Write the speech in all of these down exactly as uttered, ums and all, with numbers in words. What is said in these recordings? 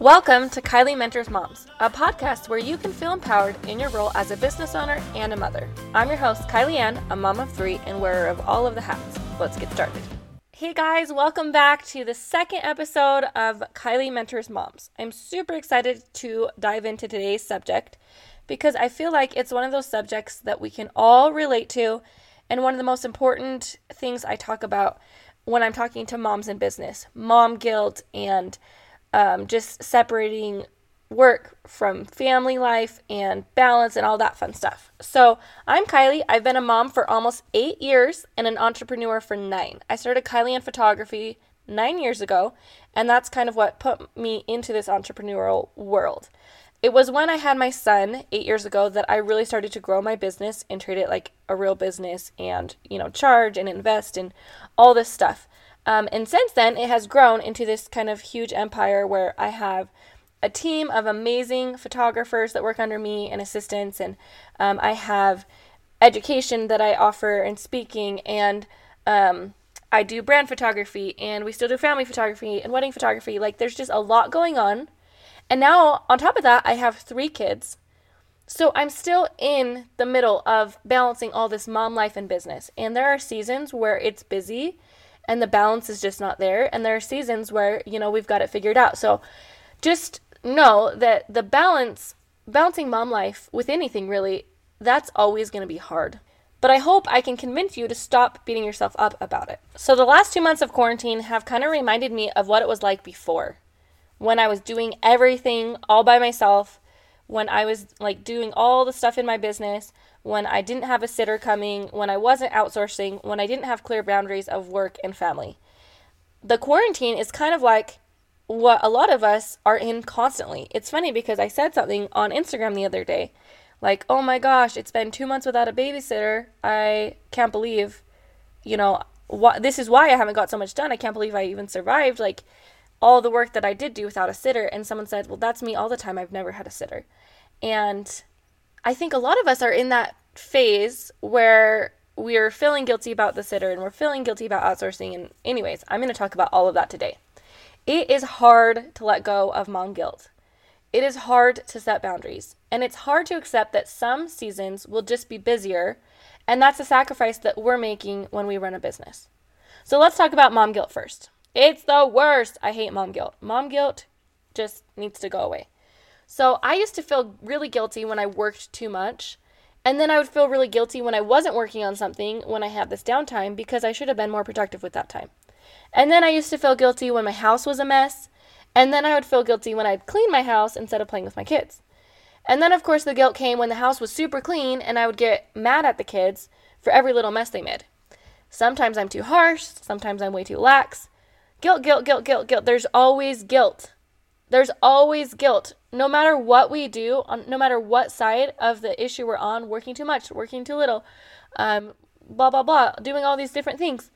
Welcome to Kylie Mentors Moms, a podcast where you can feel empowered in your role as a business owner and a mother. I'm your host, Kylie Ann, a mom of three and wearer of all of the hats. Let's get started. Hey guys, welcome back to the second episode of Kylie Mentors Moms. I'm super excited to dive into today's subject because I feel like it's one of those subjects that we can all relate to, and one of the most important things I talk about when I'm talking to moms in business, mom guilt and Um, just separating work from family life and balance and all that fun stuff. So I'm Kylie. I've been a mom for almost eight years and an entrepreneur for nine. I started Kylie Ann Photography nine years ago, and that's kind of what put me into this entrepreneurial world. It was when I had my son eight years ago that I really started to grow my business and treat it like a real business and, you know, charge and invest and all this stuff. Um, and since then, it has grown into this kind of huge empire where I have a team of amazing photographers that work under me and assistants, and um, I have education that I offer and speaking, and um, I do brand photography, and we still do family photography and wedding photography. Like, there's just a lot going on. And now, on top of that, I have three kids. So I'm still in the middle of balancing all this mom life and business. And there are seasons where it's busy and the balance is just not there. And there are seasons where, you know, we've got it figured out. So just know that the balance, balancing mom life with anything really, that's always going to be hard. But I hope I can convince you to stop beating yourself up about it. So the last two months of quarantine have kind of reminded me of what it was like before, when I was doing everything all by myself, when I was like doing all the stuff in my business, when I didn't have a sitter coming, when I wasn't outsourcing, when I didn't have clear boundaries of work and family. The quarantine is kind of like what a lot of us are in constantly. It's funny because I said something on Instagram the other day, like, oh my gosh, it's been two months without a babysitter. I can't believe, you know, wh- this is why I haven't got so much done. I can't believe I even survived, like, all the work that I did do without a sitter. And someone said, well, that's me all the time. I've never had a sitter. And I think a lot of us are in that phase where we're feeling guilty about the sitter and we're feeling guilty about outsourcing. And anyways, I'm going to talk about all of that today. It is hard to let go of mom guilt. It is hard to set boundaries. And it's hard to accept that some seasons will just be busier. And that's a sacrifice that we're making when we run a business. So let's talk about mom guilt first. It's the worst. I hate mom guilt. Mom guilt just needs to go away. So I used to feel really guilty when I worked too much. And then I would feel really guilty when I wasn't working on something, when I had this downtime, because I should have been more productive with that time. And then I used to feel guilty when my house was a mess. And then I would feel guilty when I'd clean my house instead of playing with my kids. And then, of course, the guilt came when the house was super clean and I would get mad at the kids for every little mess they made. Sometimes I'm too harsh. Sometimes I'm way too lax. Guilt, guilt, guilt, guilt, guilt. There's always guilt. There's always guilt. No matter what we do, no matter what side of the issue we're on, working too much, working too little, um, blah, blah, blah, doing all these different things.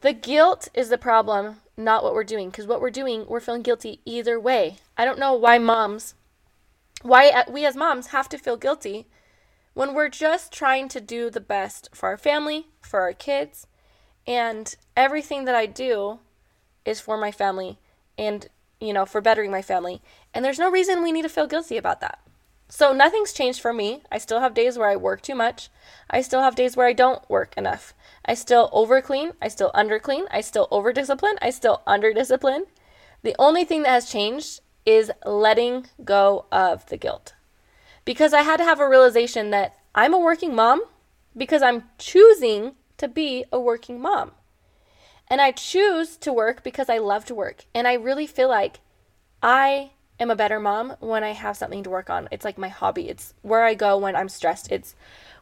The guilt is the problem, not what we're doing. Because what we're doing, we're feeling guilty either way. I don't know why moms, why we as moms have to feel guilty when we're just trying to do the best for our family, for our kids, and everything that I do is for my family and, you know, for bettering my family. And there's no reason we need to feel guilty about that. So nothing's changed for me. I still have days where I work too much. I still have days where I don't work enough. I still over clean. I still under clean. I still over discipline. I still under discipline. The only thing that has changed is letting go of the guilt. Because I had to have a realization that I'm a working mom because I'm choosing to be a working mom. And I choose to work because I love to work. And I really feel like I am a better mom when I have something to work on. It's like my hobby. It's where I go when I'm stressed. It's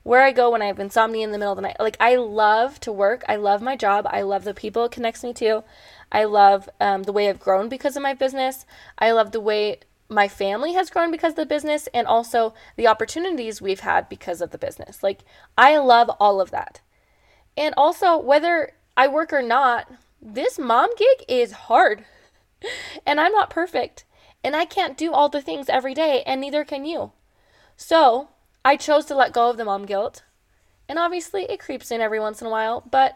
where I go when I have insomnia in the middle of the night. Like, I love to work. I love my job. I love the people it connects me to. I love um, the way I've grown because of my business. I love the way my family has grown because of the business, and also the opportunities we've had because of the business. Like, I love all of that. And also, whether I work or not, this mom gig is hard and I'm not perfect and I can't do all the things every day, and neither can you. So I chose to let go of the mom guilt, and obviously it creeps in every once in a while, but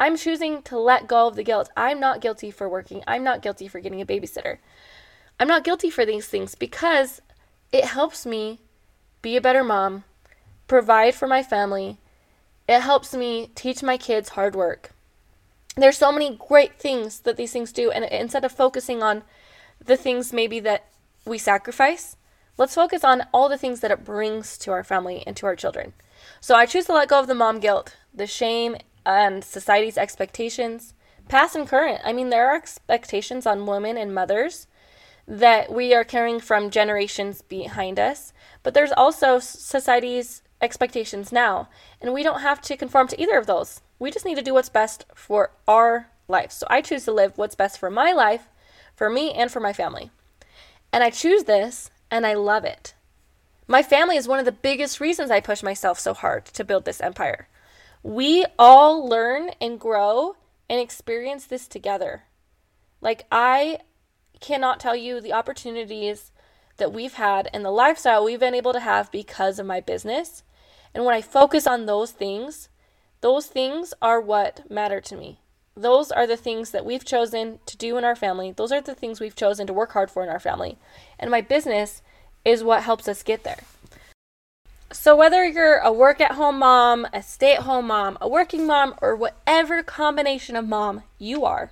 I'm choosing to let go of the guilt. I'm not guilty for working. I'm not guilty for getting a babysitter. I'm not guilty for these things because it helps me be a better mom, provide for my family. It helps me teach my kids hard work. There's so many great things that these things do. And instead of focusing on the things maybe that we sacrifice, let's focus on all the things that it brings to our family and to our children. So I choose to let go of the mom guilt, the shame, and society's expectations, past and current. I mean, there are expectations on women and mothers that we are carrying from generations behind us, but there's also society's expectations now, and we don't have to conform to either of those. We just need to do what's best for our life. So I choose to live what's best for my life, for me, and for my family. And I choose this, and I love it. My family is one of the biggest reasons I push myself so hard to build this empire. We all learn and grow and experience this together. Like, I cannot tell you the opportunities that we've had and the lifestyle we've been able to have because of my business. And when I focus on those things, those things are what matter to me. Those are the things that we've chosen to do in our family. Those are the things we've chosen to work hard for in our family. And my business is what helps us get there. So whether you're a work-at-home mom, a stay-at-home mom, a working mom, or whatever combination of mom you are,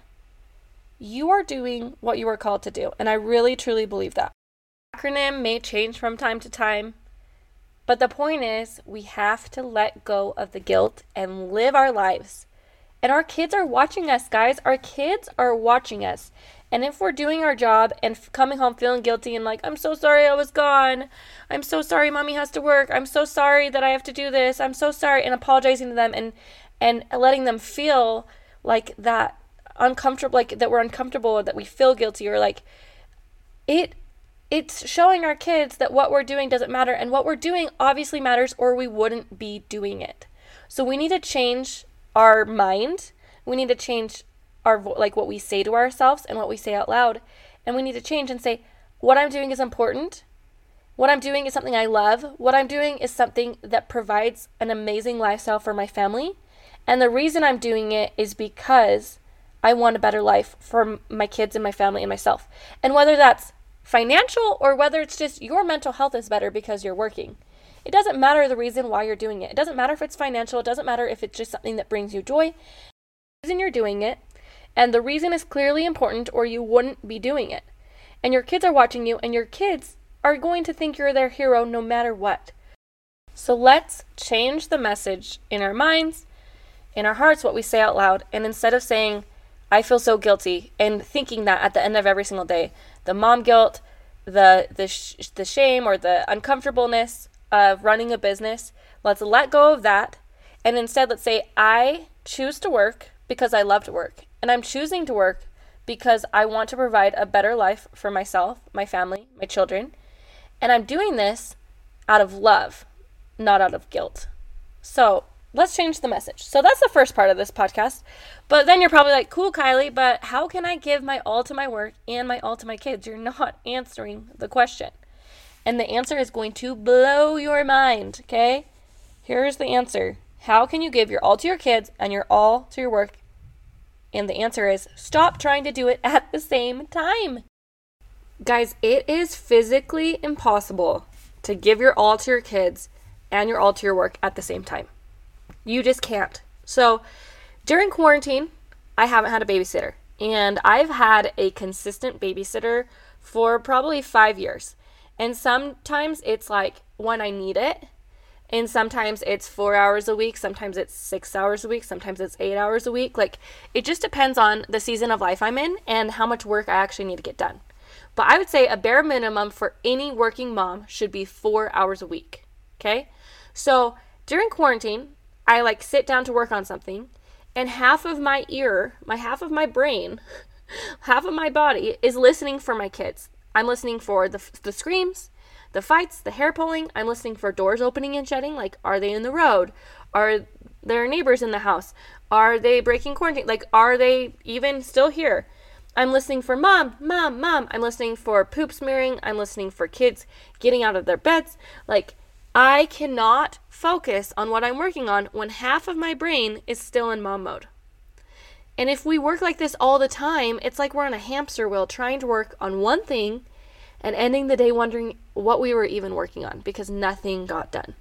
you are doing what you are called to do. And I really, truly believe that. The acronym may change from time to time, but the point is we have to let go of the guilt and live our lives. And our kids are watching us, guys. Our kids are watching us. And if we're doing our job and f- coming home feeling guilty and like, I'm so sorry I was gone. I'm so sorry mommy has to work. I'm so sorry that I have to do this. I'm so sorry. And apologizing to them and, and letting them feel like that uncomfortable, like that we're uncomfortable or that we feel guilty or like it, it's showing our kids that what we're doing doesn't matter. And what we're doing obviously matters or we wouldn't be doing it. So we need to change our mind. We need to change our vo- like what we say to ourselves and what we say out loud, and we need to change and say, what I'm doing is important, what I'm doing is something I love, what I'm doing is something that provides an amazing lifestyle for my family, and the reason I'm doing it is because I want a better life for m- my kids and my family and myself. And whether that's financial or whether it's just your mental health is better because you're working, it doesn't matter the reason why you're doing it. It doesn't matter if it's financial, it doesn't matter if it's just something that brings you joy. The reason you're doing it, and the reason is clearly important or you wouldn't be doing it. And your kids are watching you, and your kids are going to think you're their hero no matter what. So let's change the message in our minds, in our hearts, what we say out loud. And instead of saying, I feel so guilty, and thinking that at the end of every single day, the mom guilt, the, the, sh- the shame or the uncomfortableness of running a business, let's let go of that. And instead, let's say, I choose to work because I love to work. And I'm choosing to work because I want to provide a better life for myself, my family, my children. And I'm doing this out of love, not out of guilt. So let's change the message. So that's the first part of this podcast. But then you're probably like, cool, Kylie, but how can I give my all to my work and my all to my kids? You're not answering the question. And the answer is going to blow your mind, okay? Here's the answer. How can you give your all to your kids and your all to your work? And the answer is stop trying to do it at the same time. Guys, it is physically impossible to give your all to your kids and your all to your work at the same time. You just can't. So during quarantine, I haven't had a babysitter, and I've had a consistent babysitter for probably five years. And sometimes it's like when I need it. And sometimes it's four hours a week, sometimes it's six hours a week, sometimes it's eight hours a week. Like, it just depends on the season of life I'm in and how much work I actually need to get done. But I would say a bare minimum for any working mom should be four hours a week, okay? So during quarantine, I like sit down to work on something, and half of my ear, my half of my brain, half of my body is listening for my kids. I'm listening for the the screams, the fights, the hair pulling. I'm listening for doors opening and shutting. Like, are they in the road? Are there neighbors in the house? Are they breaking quarantine? Like, are they even still here? I'm listening for mom, mom, mom. I'm listening for poop smearing. I'm listening for kids getting out of their beds. Like, I cannot focus on what I'm working on when half of my brain is still in mom mode. And if we work like this all the time, it's like we're on a hamster wheel trying to work on one thing and ending the day wondering what we were even working on because nothing got done.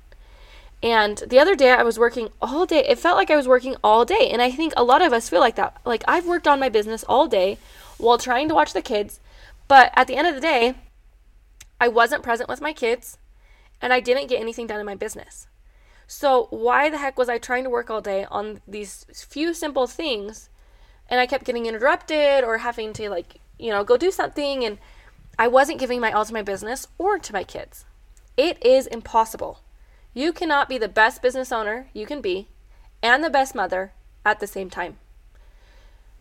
And the other day I was working all day. It felt like I was working all day. And I think a lot of us feel like that. Like, I've worked on my business all day while trying to watch the kids. But at the end of the day, I wasn't present with my kids and I didn't get anything done in my business. So why the heck was I trying to work all day on these few simple things? And I kept getting interrupted or having to, like, you know, go do something. And I wasn't giving my all to my business or to my kids. It is impossible. You cannot be the best business owner you can be and the best mother at the same time.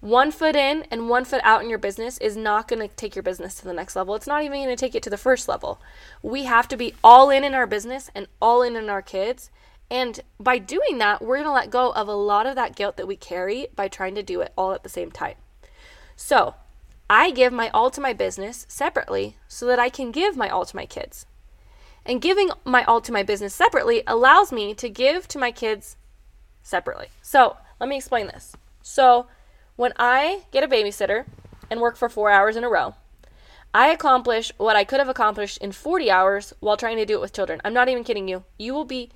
One foot in and one foot out in your business is not going to take your business to the next level. It's not even going to take it to the first level. We have to be all in in our business and all in in our kids. And by doing that, we're going to let go of a lot of that guilt that we carry by trying to do it all at the same time. So I give my all to my business separately so that I can give my all to my kids. And giving my all to my business separately allows me to give to my kids separately. So let me explain this. So when I get a babysitter and work for four hours in a row, I accomplish what I could have accomplished in forty hours while trying to do it with children. I'm not even kidding you. You will be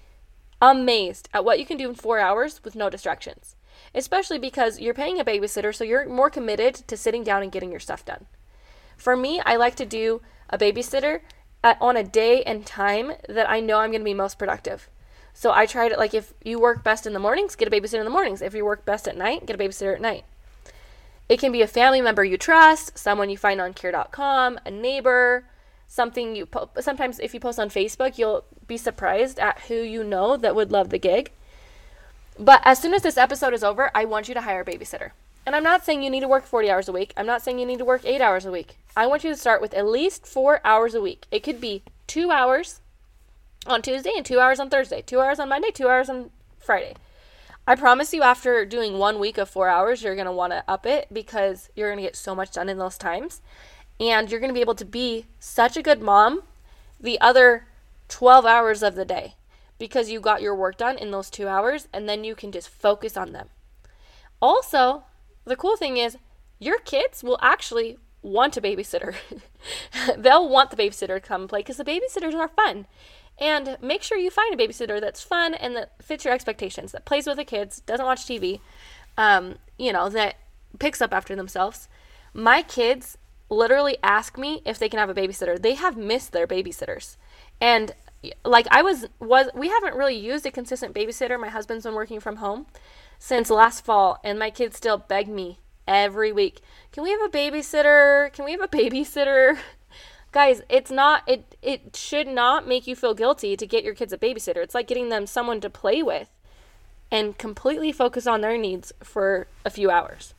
amazed at what you can do in four hours with no distractions, especially because you're paying a babysitter, so you're more committed to sitting down and getting your stuff done. For me, I like to do a babysitter At, on a day and time that I know I'm going to be most productive. So I tried it, like, if you work best in the mornings, get a babysitter in the mornings. If you work best at night, get a babysitter at night. It can be a family member you trust, someone you find on care dot com, a neighbor, something you po- sometimes if you post on Facebook, you'll be surprised at who you know that would love the gig. But as soon as this episode is over, I want you to hire a babysitter. And I'm not saying you need to work forty hours a week. I'm not saying you need to work eight hours a week. I want you to start with at least four hours a week. It could be two hours on Tuesday and two hours on Thursday, two hours on Monday, two hours on Friday. I promise you, after doing one week of four hours, you're going to want to up it because you're going to get so much done in those times. And you're going to be able to be such a good mom the other twelve hours of the day because you got your work done in those two hours and then you can just focus on them. Also, the cool thing is your kids will actually want a babysitter. They'll want the babysitter to come play because the babysitters are fun. And make sure you find a babysitter that's fun and that fits your expectations, that plays with the kids, doesn't watch T V, um, you know, that picks up after themselves. My kids literally ask me if they can have a babysitter. They have missed their babysitters. And like I was, was we haven't really used a consistent babysitter. My husband's been working from home since last fall, and my kids still beg me every week, can we have a babysitter? Can we have a babysitter? Guys, it's not, it it should not make you feel guilty to get your kids a babysitter. It's like getting them someone to play with and completely focus on their needs for a few hours.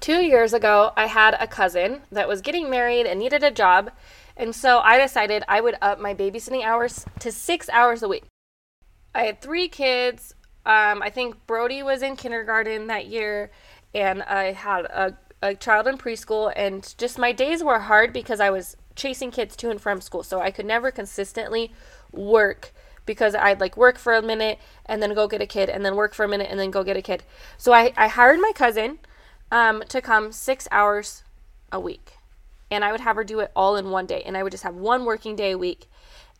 Two years ago, I had a cousin that was getting married and needed a job, and so I decided I would up my babysitting hours to six hours a week. I had three kids. Um, I think Brody was in kindergarten that year, and I had a, a child in preschool, and just my days were hard because I was chasing kids to and from school, so I could never consistently work because I'd like work for a minute and then go get a kid and then work for a minute and then go get a kid. So I, I hired my cousin um, to come six hours a week, and I would have her do it all in one day, and I would just have one working day a week.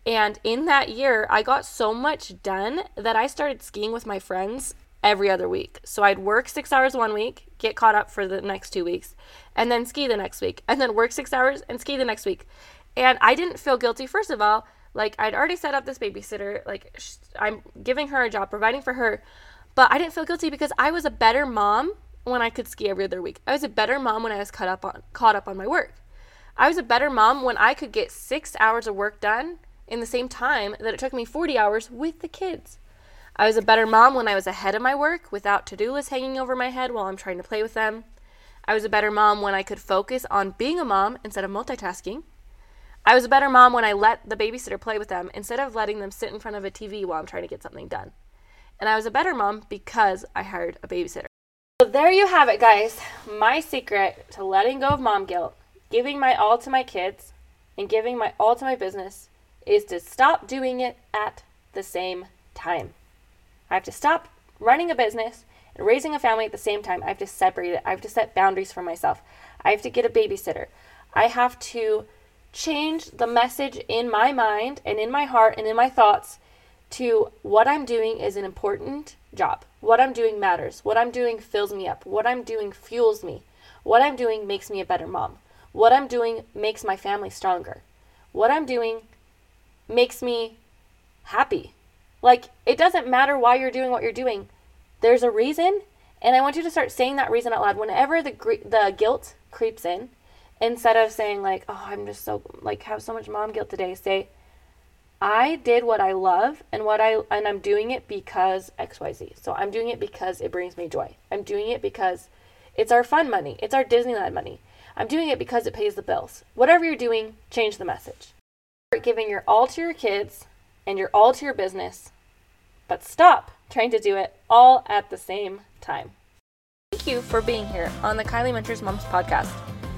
And in that year, I got so much done that I started skiing with my friends every other week. So I'd work six hours one week, get caught up for the next two weeks, and then ski the next week, and then work six hours and ski the next week. And I didn't feel guilty, first of all. Like, I'd already set up this babysitter. Like, I'm giving her a job, providing for her. But I didn't feel guilty because I was a better mom when I could ski every other week. I was a better mom when I was caught up on, caught up on my work. I was a better mom when I could get six hours of work done in the same time that it took me forty hours with the kids. I was a better mom when I was ahead of my work without to-do lists hanging over my head while I'm trying to play with them. I was a better mom when I could focus on being a mom instead of multitasking. I was a better mom when I let the babysitter play with them instead of letting them sit in front of a T V while I'm trying to get something done. And I was a better mom because I hired a babysitter. So there you have it, guys. My secret to letting go of mom guilt, giving my all to my kids, and giving my all to my business is to stop doing it at the same time. I have to stop running a business and raising a family at the same time. I have to separate it. I have to set boundaries for myself. I have to get a babysitter. I have to change the message in my mind and in my heart and in my thoughts to what I'm doing is an important job. What I'm doing matters. What I'm doing fills me up. What I'm doing fuels me. What I'm doing makes me a better mom. What I'm doing makes my family stronger. What I'm doing makes me happy. Like, it doesn't matter why you're doing what you're doing. There's a reason, and I want you to start saying that reason out loud whenever the the guilt creeps in. Instead of saying like, oh, I'm just so, like, have so much mom guilt today, say, I did what I love and what I, and I'm doing it because X Y Z. So I'm doing it because it brings me joy. I'm doing it because it's our fun money. It's our Disneyland money. I'm doing it because it pays the bills. Whatever you're doing, change the message. Start giving your all to your kids and your all to your business, but stop trying to do it all at the same time. Thank you for being here on the Kylie Mentors Moms podcast.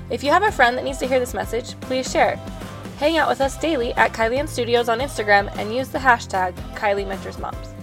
If you have a friend that needs to hear this message, please share. Hang out with us daily at Kylie Ann Studios on Instagram and use the hashtag Kylie Mentors Moms.